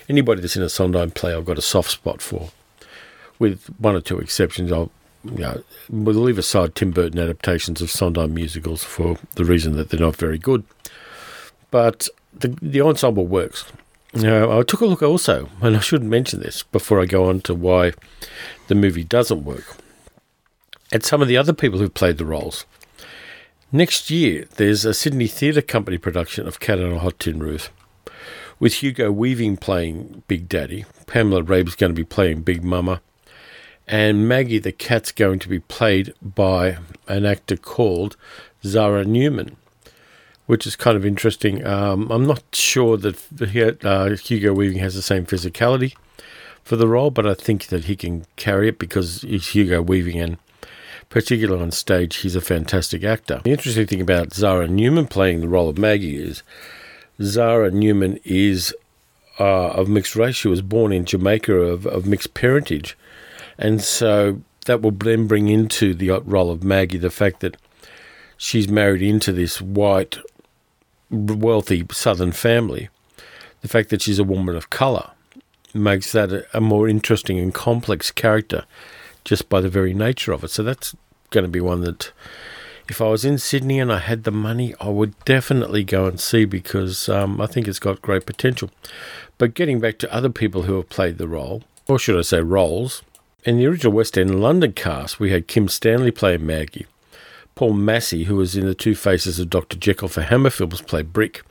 anybody that's in a Sondheim play, I've got a soft spot for, with one or two exceptions. I'll, you know, we'll leave aside Tim Burton adaptations of Sondheim musicals for the reason that they're not very good. But the, the ensemble works. Now, I took a look also, and I shouldn't mention this before I go on to why the movie doesn't work, at some of the other people who've played the roles. Next year, there's a Sydney Theatre Company production of Cat on a Hot Tin Roof, with Hugo Weaving playing Big Daddy, Pamela Rabe's going to be playing Big Mama, and Maggie the Cat's going to be played by an actor called Zara Newman, which is kind of interesting. Um, I'm not sure that uh, Hugo Weaving has the same physicality for the role, but I think that he can carry it because it's Hugo Weaving, and particularly on stage, he's a fantastic actor. The interesting thing about Zara Newman playing the role of Maggie is Zara Newman is uh, of mixed race. She was born in Jamaica of, of mixed parentage. And so that will then bring into the role of Maggie the fact that she's married into this white, wealthy southern family. The fact that she's a woman of colour makes that a, a more interesting and complex character just by the very nature of it. So that's going to be one that if I was in Sydney and I had the money, I would definitely go and see because um, I think it's got great potential. But getting back to other people who have played the role, or should I say roles, in the original West End London cast, we had Kim Stanley playing Maggie, Paul Massey, who was in The Two Faces of Doctor Jekyll for Hammer Films, played Brick.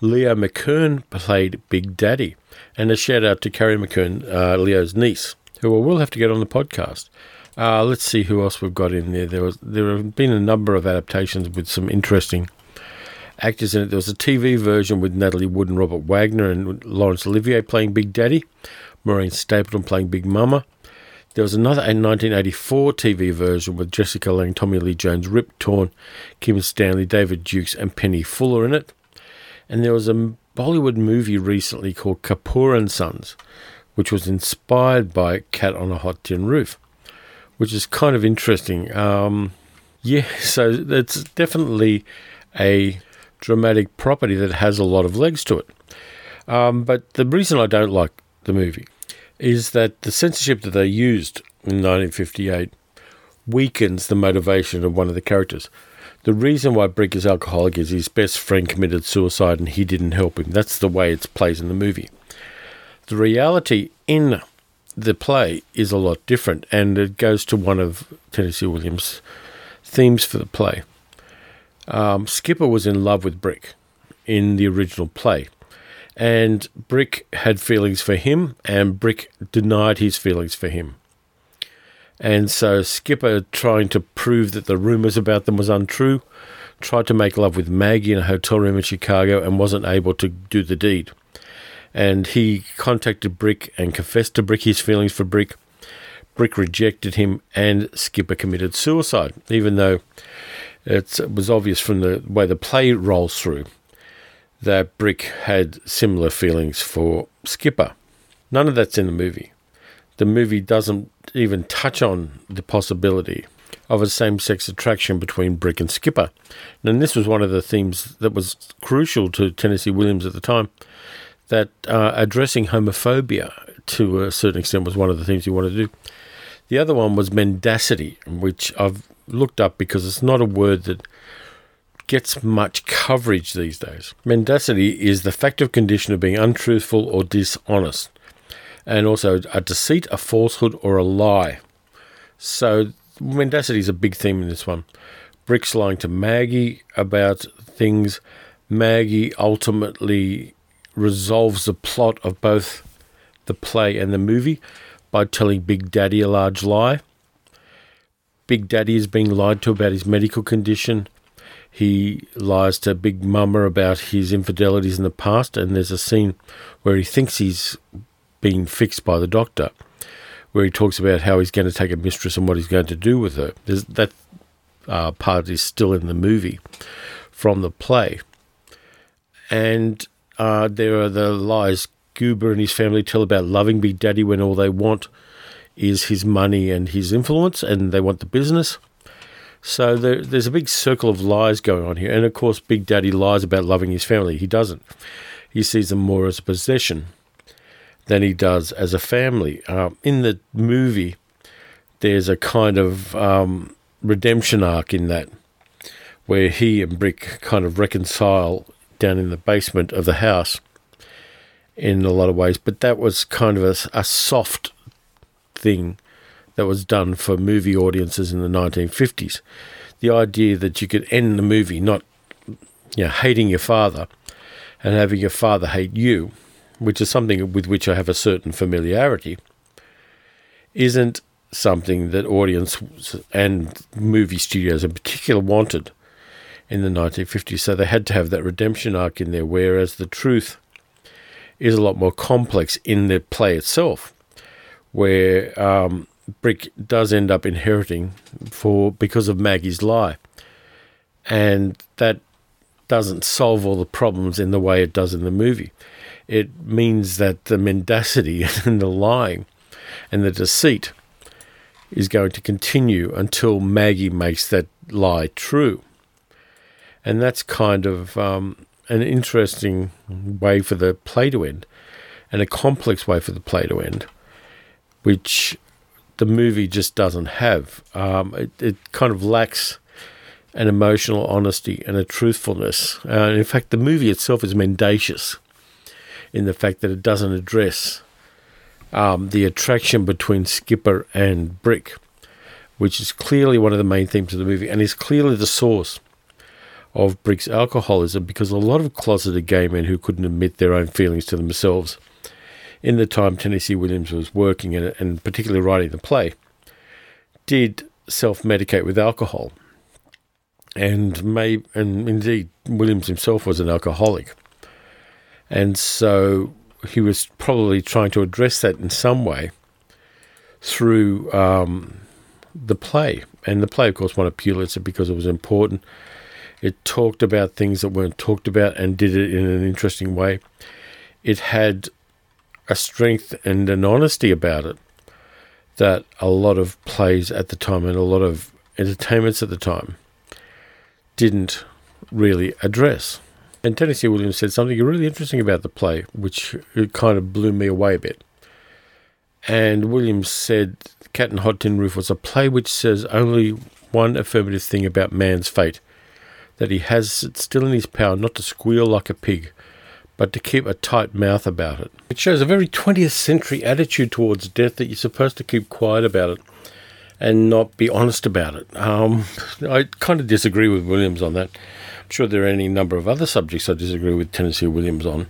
Leo McKern played Big Daddy. And a shout-out to Carrie McKern, uh, Leo's niece, who we'll have to get on the podcast. Uh, let's see who else we've got in there. There was there have been a number of adaptations with some interesting actors in it. There was a T V version with Natalie Wood and Robert Wagner and Laurence Olivier playing Big Daddy, Maureen Stapleton playing Big Mama. There was another nineteen eighty-four T V version with Jessica Lange, Tommy Lee Jones, Rip Torn, Kim Stanley, David Dukes and Penny Fuller in it. And there was a Bollywood movie recently called Kapoor and Sons, which was inspired by Cat on a Hot Tin Roof, which is kind of interesting. Um, yeah, so it's definitely a dramatic property that has a lot of legs to it. Um, but the reason I don't like the movie is that the censorship that they used in nineteen fifty-eight weakens the motivation of one of the characters. The reason why Brick is alcoholic is his best friend committed suicide and he didn't help him. That's the way it plays in the movie. The reality in the play is a lot different, and it goes to one of Tennessee Williams' themes for the play. Um, Skipper was in love with Brick in the original play, and Brick had feelings for him, and Brick denied his feelings for him. And so Skipper, trying to prove that the rumours about them was untrue, tried to make love with Maggie in a hotel room in Chicago and wasn't able to do the deed. And he contacted Brick and confessed to Brick his feelings for Brick. Brick rejected him, and Skipper committed suicide, even though it's, it was obvious from the way the play rolls through that Brick had similar feelings for Skipper. None of that's in the movie. The movie doesn't even touch on the possibility of a same-sex attraction between Brick and Skipper. And this was one of the themes that was crucial to Tennessee Williams at the time, that uh, addressing homophobia to a certain extent was one of the things he wanted to do. The other one was mendacity, which I've looked up because it's not a word that gets much coverage these days. Mendacity is the fact of condition of being untruthful or dishonest, and also a deceit, a falsehood, or a lie. So mendacity is a big theme in this one. Brick's lying to Maggie about things. Maggie ultimately resolves the plot of both the play and the movie by telling Big Daddy a large lie. Big Daddy is being lied to about his medical condition. He lies to Big Mama about his infidelities in the past, and there's a scene where he thinks he's being fixed by the doctor, where he talks about how he's going to take a mistress and what he's going to do with her. There's, that uh, part is still in the movie from the play. And uh, there are the lies Goober and his family tell about loving Big Daddy when all they want is his money and his influence, and they want the business. So there, there's a big circle of lies going on here. And, of course, Big Daddy lies about loving his family. He doesn't. He sees them more as a possession than he does as a family. Um, in the movie, there's a kind of um, redemption arc in that, where he and Brick kind of reconcile down in the basement of the house in a lot of ways. But that was kind of a, a soft thing that was done for movie audiences in the nineteen fifties. The idea that you could end the movie not, you know, hating your father and having your father hate you, which is something with which I have a certain familiarity, isn't something that audience and movie studios in particular wanted in the nineteen fifties. So they had to have that redemption arc in there, whereas the truth is a lot more complex in the play itself, where um, Brick does end up inheriting for because of Maggie's lie, and that doesn't solve all the problems in the way it does in the movie. It means that the mendacity and the lying and the deceit is going to continue until Maggie makes that lie true. And that's kind of um, an interesting way for the play to end, and a complex way for the play to end, which the movie just doesn't have. Um, it, it kind of lacks an emotional honesty and a truthfulness. Uh, in fact, the movie itself is mendacious in the fact that it doesn't address um, the attraction between Skipper and Brick, which is clearly one of the main themes of the movie, and is clearly the source of Brick's alcoholism, because a lot of closeted gay men who couldn't admit their own feelings to themselves in the time Tennessee Williams was working in it, and particularly writing the play, did self-medicate with alcohol. And may, and indeed, Williams himself was an alcoholic. And so he was probably trying to address that in some way through um, the play. And the play, of course, won a Pulitzer because it was important. It talked about things that weren't talked about and did it in an interesting way. It had a strength and an honesty about it that a lot of plays at the time and a lot of entertainments at the time didn't really address. And Tennessee Williams said something really interesting about the play, which it kind of blew me away a bit. And Williams said, Cat on a Hot Tin Roof was a play which says only one affirmative thing about man's fate, that he has it still in his power not to squeal like a pig, but to keep a tight mouth about it. It shows a very twentieth century attitude towards death, that you're supposed to keep quiet about it and not be honest about it. Um, I kind of disagree with Williams on that. I'm sure there are any number of other subjects I disagree with Tennessee Williams on,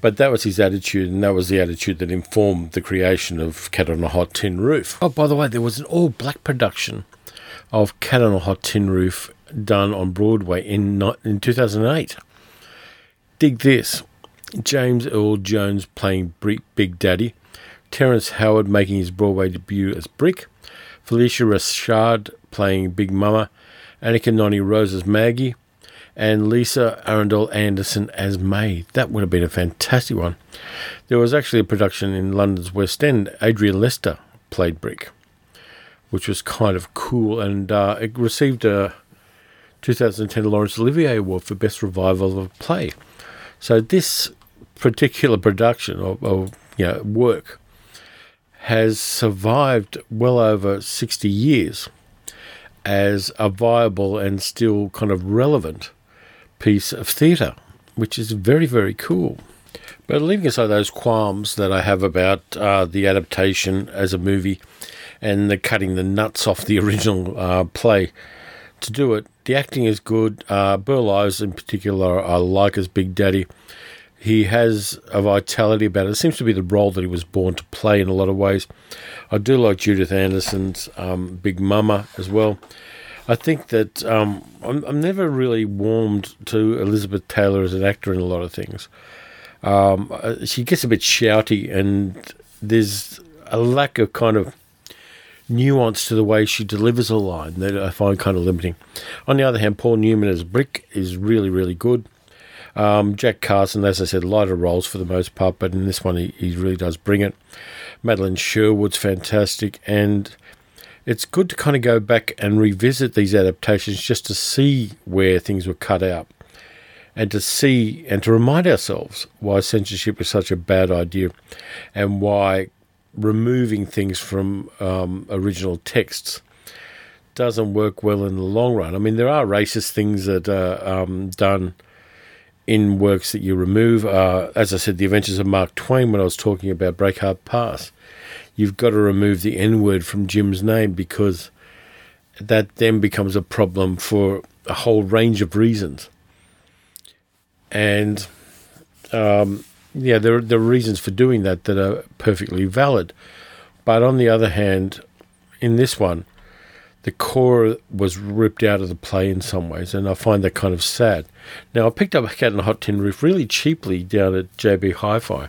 but that was his attitude, and that was the attitude that informed the creation of Cat on a Hot Tin Roof. Oh, by the way, there was an all-black production of Cat on a Hot Tin Roof done on Broadway in in two thousand eight. Dig this. James Earl Jones playing Big Daddy, Terrence Howard making his Broadway debut as Brick, Felicia Rashad playing Big Mama, Annika Noni Rose as Maggie, and Lisa Arundel Anderson as May. That would have been a fantastic one. There was actually a production in London's West End. Adrian Lester played Brick, which was kind of cool, and uh, it received a twenty ten Laurence Olivier Award for Best Revival of a Play. So this particular production or, or you know, work has survived well over sixty years as a viable and still kind of relevant piece of theatre, which is very, very cool. But leaving aside those qualms that I have about uh, the adaptation as a movie and the cutting the nuts off the original uh, play to do it, the acting is good. Uh, Burl Ives in particular I like as Big Daddy. He has a vitality about it. It seems to be the role that he was born to play in a lot of ways. I do like Judith Anderson's um, Big Mama as well. I think that um, I'm, I'm never really warmed to Elizabeth Taylor as an actor in a lot of things. Um, she gets a bit shouty, and there's a lack of kind of nuance to the way she delivers a line that I find kind of limiting. On the other hand, Paul Newman as Brick is really, really good. Um, Jack Carson, as I said, lighter roles for the most part, but in this one he, he really does bring it. Madeline Sherwood's fantastic, and it's good to kind of go back and revisit these adaptations just to see where things were cut out and to see and to remind ourselves why censorship was such a bad idea and why removing things from um, original texts doesn't work well in the long run. I mean, there are racist things that are um, done in works that you remove. Uh, as I said, The Adventures of Mark Twain, when I was talking about Breakheart Pass, you've got to remove the N-word from Jim's name because that then becomes a problem for a whole range of reasons. And, um, yeah, there, there are reasons for doing that that are perfectly valid. But on the other hand, in this one, the core was ripped out of the play in some ways, and I find that kind of sad. Now, I picked up Cat on a Hot Tin Roof really cheaply down at J B Hi-Fi,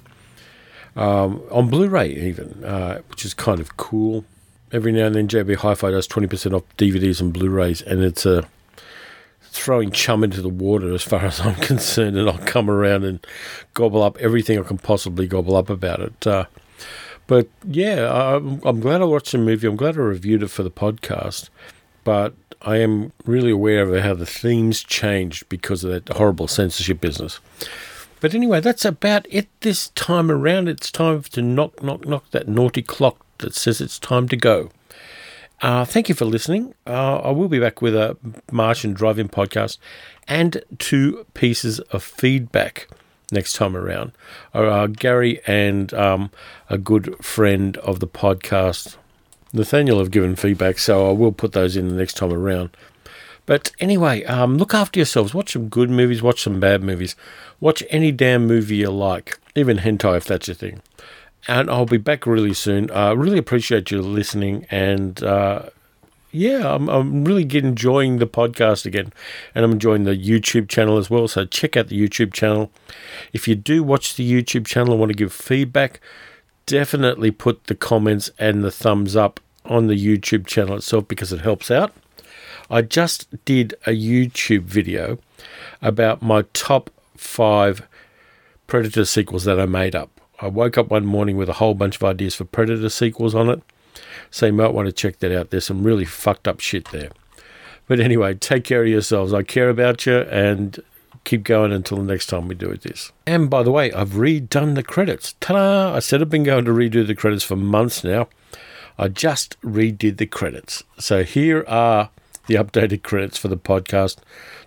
um, on Blu-ray even, uh, which is kind of cool. Every now and then J B Hi-Fi does twenty percent off D V Ds and Blu-rays, and it's a... Uh, throwing chum into the water as far as I'm concerned, and I'll come around and gobble up everything I can possibly gobble up about it. Uh, but, yeah, I'm, I'm glad I watched the movie. I'm glad I reviewed it for the podcast, but I am really aware of how the themes changed because of that horrible censorship business. But anyway, that's about it this time around. It's time to knock, knock, knock that naughty clock that says it's time to go. Uh, thank you for listening. Uh, I will be back with a Martian Drive-In podcast and two pieces of feedback next time around. Uh, Gary and um, a good friend of the podcast, Nathaniel, have given feedback, so I will put those in the next time around. But anyway, um, look after yourselves. Watch some good movies. Watch some bad movies. Watch any damn movie you like, even hentai if that's your thing. And I'll be back really soon. I uh, really appreciate you listening. And, uh, yeah, I'm, I'm really enjoying the podcast again. And I'm enjoying the YouTube channel as well. So check out the YouTube channel. If you do watch the YouTube channel and want to give feedback, definitely put the comments and the thumbs up on the YouTube channel itself because it helps out. I just did a YouTube video about my top five Predator sequels that I made up. I woke up one morning with a whole bunch of ideas for Predator sequels on it, so you might want to check that out. There's some really fucked up shit there. But anyway, take care of yourselves. I care about you, and keep going until the next time we do this. And by the way, I've redone the credits. Ta-da! I said I've been going to redo the credits for months now. I just redid the credits. So here are the updated credits for the podcast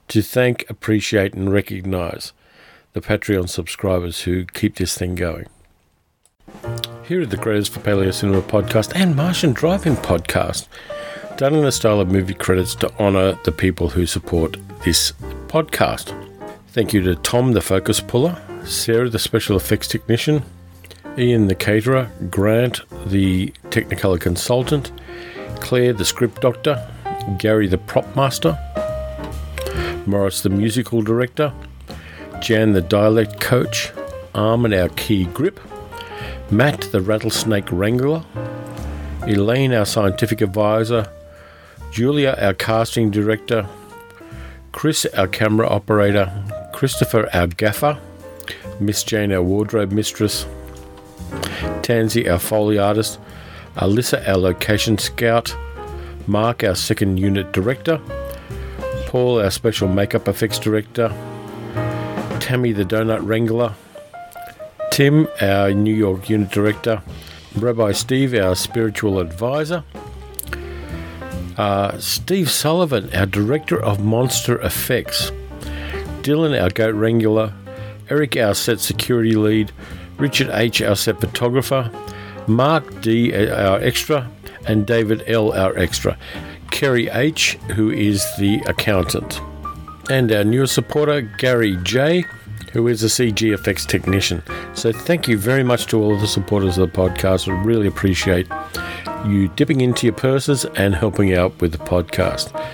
to thank, appreciate, and recognise the Patreon subscribers who keep this thing going. Here are the credits for Paleo Cinema Podcast and Martian Drive-In Podcast, done in a style of movie credits to honour the people who support this podcast. Thank you to Tom, the focus puller, Sarah, the special effects technician, Ian, the caterer, Grant, the Technicolor consultant, Claire, the script doctor, Gary, the prop master, Morris, the musical director, Jan, the dialect coach, Armin, our key grip, Matt, the rattlesnake wrangler, Elaine, our scientific advisor, Julia, our casting director, Chris, our camera operator, Christopher, our gaffer, Miss Jane, our wardrobe mistress, Tansy, our foley artist, Alyssa, our location scout, Mark, our second unit director, Paul, our special makeup effects director, Tammy, the donut wrangler, Tim, our New York unit director, Rabbi Steve, our spiritual advisor, uh, Steve Sullivan, our director of monster effects, Dylan, our goat wrangler, Eric, our set security lead, Richard H, our set photographer, Mark D, our extra, and David L, our extra, Kerry H, who is the accountant, and our newest supporter, Gary J, who is a C G F X technician. So thank you very much to all of the supporters of the podcast. I really appreciate you dipping into your purses and helping out with the podcast.